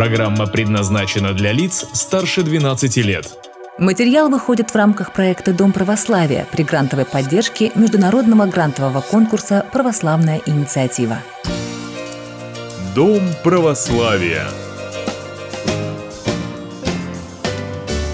Программа предназначена для лиц старше 12 лет. Материал выходит в рамках проекта «Дом Православия» при грантовой поддержке международного грантового конкурса «Православная инициатива». Дом Православия.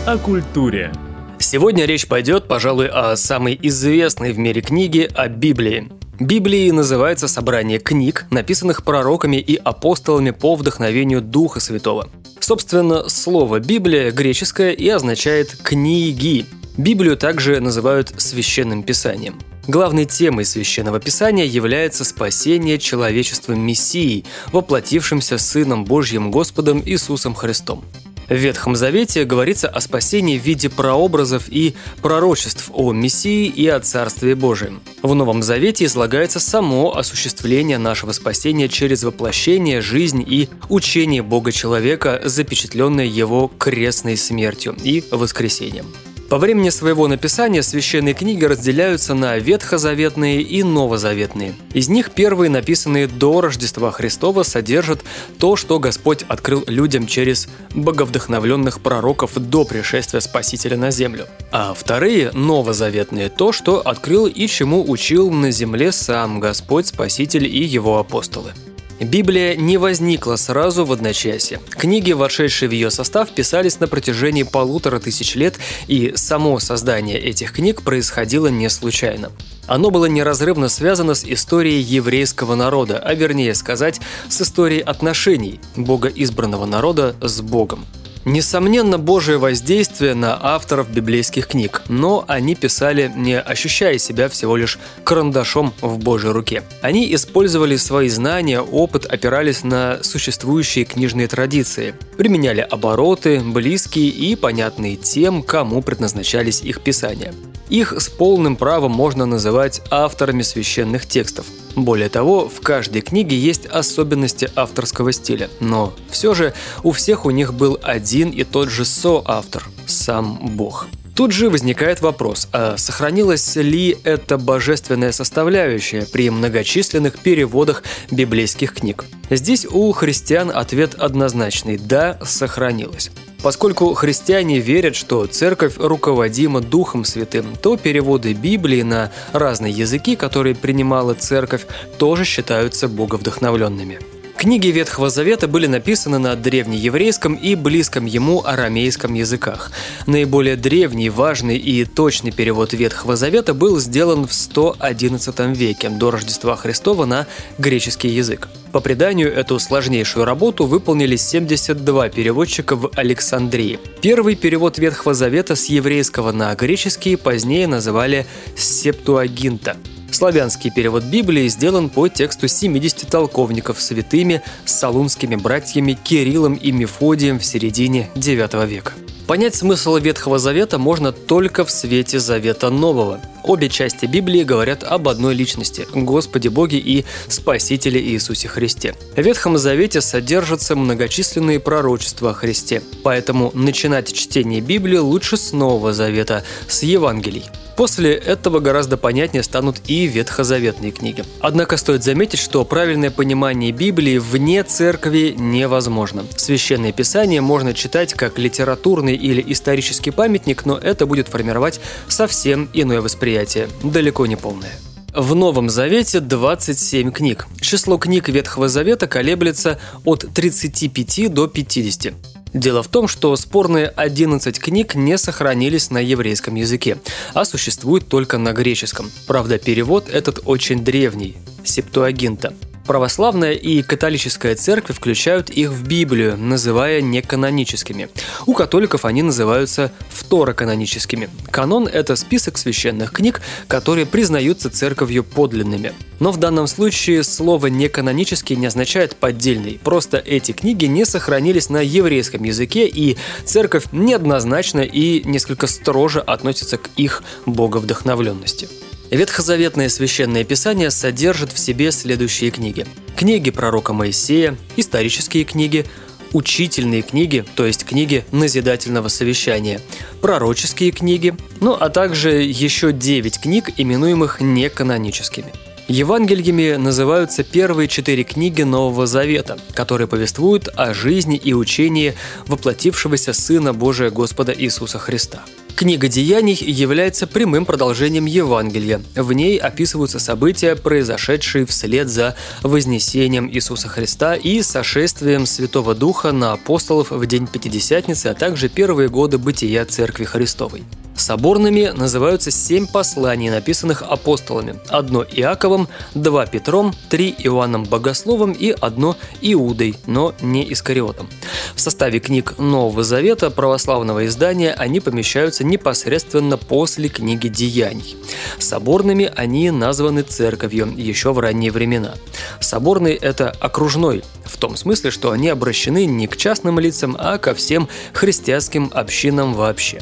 О культуре. Сегодня речь пойдет, пожалуй, о самой известной в мире книге о Библии. Библией называется собрание книг, написанных пророками и апостолами по вдохновению Духа Святого. Собственно, слово «Библия» греческое и означает «книги». Библию также называют «священным писанием». Главной темой Священного Писания является спасение человечества Мессией, воплотившимся Сыном Божьим Господом Иисусом Христом. В Ветхом Завете говорится о спасении в виде прообразов и пророчеств о Мессии и о Царстве Божьем. В Новом Завете излагается само осуществление нашего спасения через воплощение, жизнь и учение Бога-человека, запечатленное Его крестной смертью и воскресением. По времени своего написания священные книги разделяются на ветхозаветные и новозаветные. Из них первые, написанные до Рождества Христова, содержат то, что Господь открыл людям через боговдохновленных пророков до пришествия Спасителя на землю. А вторые, новозаветные, то, что открыл и чему учил на земле сам Господь, Спаситель и его апостолы. Библия не возникла сразу в одночасье. Книги, вошедшие в ее состав, писались на протяжении 1500 лет, и само создание этих книг происходило не случайно. Оно было неразрывно связано с историей еврейского народа, а вернее сказать, с историей отношений Бога избранного народа с Богом. Несомненно, Божие воздействие на авторов библейских книг, но они писали, не ощущая себя всего лишь карандашом в Божьей руке. Они использовали свои знания, опыт, опирались на существующие книжные традиции, применяли обороты, близкие и понятные тем, кому предназначались их писания. Их с полным правом можно называть авторами священных текстов. Более того, в каждой книге есть особенности авторского стиля, но все же у всех у них был один и тот же соавтор – сам Бог. Тут же возникает вопрос, а сохранилась ли эта божественная составляющая при многочисленных переводах библейских книг? Здесь у христиан ответ однозначный – да, сохранилась. Поскольку христиане верят, что церковь руководима Духом Святым, то переводы Библии на разные языки, которые принимала церковь, тоже считаются боговдохновленными. Книги Ветхого Завета были написаны на древнееврейском и близком ему арамейском языках. Наиболее древний, важный и точный перевод Ветхого Завета был сделан в 111 веке до Рождества Христова на греческий язык. По преданию, эту сложнейшую работу выполнили 72 переводчика в Александрии. Первый перевод Ветхого Завета с еврейского на греческий позднее называли «Септуагинта». Славянский перевод Библии сделан по тексту 70 толковников святыми солунскими братьями Кириллом и Мефодием в середине IX века. Понять смысл Ветхого Завета можно только в свете Завета Нового. Обе части Библии говорят об одной личности – Господе Боге и Спасителе Иисусе Христе. В Ветхом Завете содержатся многочисленные пророчества о Христе, поэтому начинать чтение Библии лучше с Нового Завета, с Евангелий. После этого гораздо понятнее станут и ветхозаветные книги. Однако стоит заметить, что правильное понимание Библии вне церкви невозможно. Священное Писание можно читать как литературный или исторический памятник, но это будет формировать совсем иное восприятие, далеко не полное. В Новом Завете 27 книг. Число книг Ветхого Завета колеблется от 35 до 50. Дело в том, что спорные 11 книг не сохранились на еврейском языке, а существуют только на греческом. Правда, перевод этот очень древний – Септуагинта. Православная и католическая церкви включают их в Библию, называя неканоническими. У католиков они называются второканоническими. Канон – это список священных книг, которые признаются церковью подлинными. Но в данном случае слово «неканонический» не означает «поддельный». Просто эти книги не сохранились на еврейском языке, и церковь неоднозначно и несколько строже относится к их боговдохновленности. Ветхозаветное священное писание содержит в себе следующие книги. Книги пророка Моисея, исторические книги, учительные книги, то есть книги назидательного совещания, пророческие книги, ну а также еще 9 книг, именуемых неканоническими. Евангелиями называются первые 4 книги Нового Завета, которые повествуют о жизни и учении воплотившегося Сына Божия Господа Иисуса Христа. Книга Деяний является прямым продолжением Евангелия. В ней описываются события, произошедшие вслед за вознесением Иисуса Христа и сошествием Святого Духа на апостолов в день Пятидесятницы, а также первые годы бытия Церкви Христовой. Соборными называются 7 посланий, написанных апостолами: 1 Иаковом, 2 Петром, 3 Иоанном Богословом и 1 Иудой, но не Искариотом. В составе книг Нового Завета православного издания они помещаются непосредственно после книги Деяний. Соборными они названы церковью еще в ранние времена. Соборный – это окружной, в том смысле, что они обращены не к частным лицам, а ко всем христианским общинам вообще.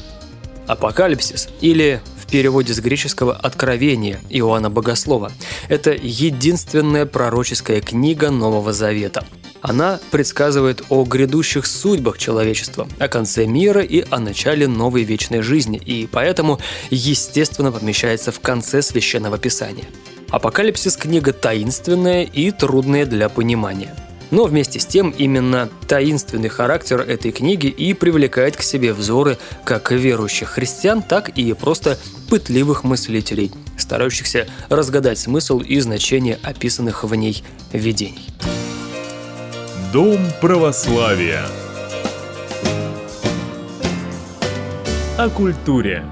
Апокалипсис, или в переводе с греческого «Откровение» Иоанна Богослова, это единственная пророческая книга Нового Завета. Она предсказывает о грядущих судьбах человечества, о конце мира и о начале новой вечной жизни, и поэтому, естественно, помещается в конце Священного Писания. Апокалипсис – книга таинственная и трудная для понимания. Но вместе с тем именно таинственный характер этой книги и привлекает к себе взоры как верующих христиан, так и просто пытливых мыслителей, старающихся разгадать смысл и значение описанных в ней видений. Дом православия. О культуре.